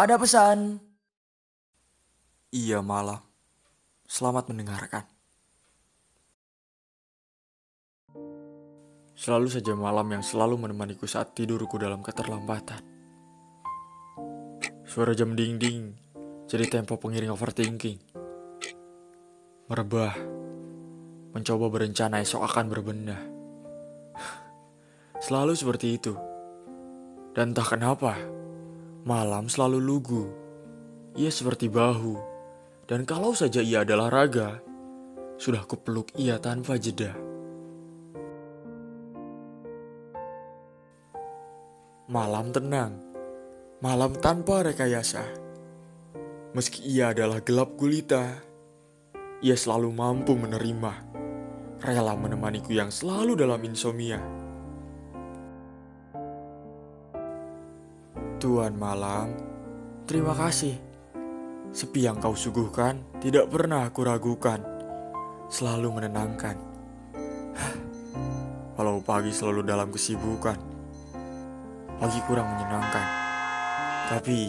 Ada pesan. Iya malam. Selamat mendengarkan. Selalu saja malam yang selalu menemaniku saat tidurku dalam keterlambatan. Suara jam dinding jadi tempo pengiring overthinking. Merebah, mencoba berencana esok akan berbenah. Selalu seperti itu. Dan entah kenapa, malam selalu lugu. Ia seperti bahu. Dan kalau saja ia adalah raga, sudah kupeluk ia tanpa jeda. Malam tenang, malam tanpa rekayasa. Meski ia adalah gelap gulita, ia selalu mampu menerima, rela menemaniku yang selalu dalam insomnia. Tuan malam, terima kasih. Sepi yang kau suguhkan, tidak pernah aku ragukan. Selalu menenangkan. Walau pagi selalu dalam kesibukan, pagi kurang menyenangkan, tapi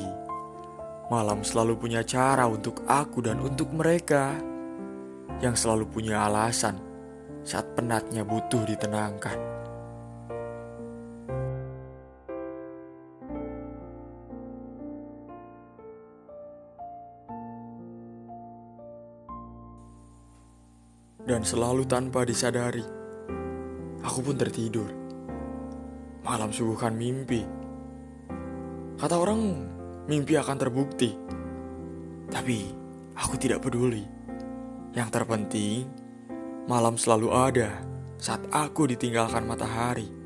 malam selalu punya cara untuk aku dan untuk mereka yang selalu punya alasan saat penatnya butuh ditenangkan. Dan selalu tanpa disadari, aku pun tertidur. Malam suguhkan mimpi. Kata orang, mimpi akan terbukti. Tapi, aku tidak peduli. Yang terpenting, malam selalu ada saat aku ditinggalkan matahari.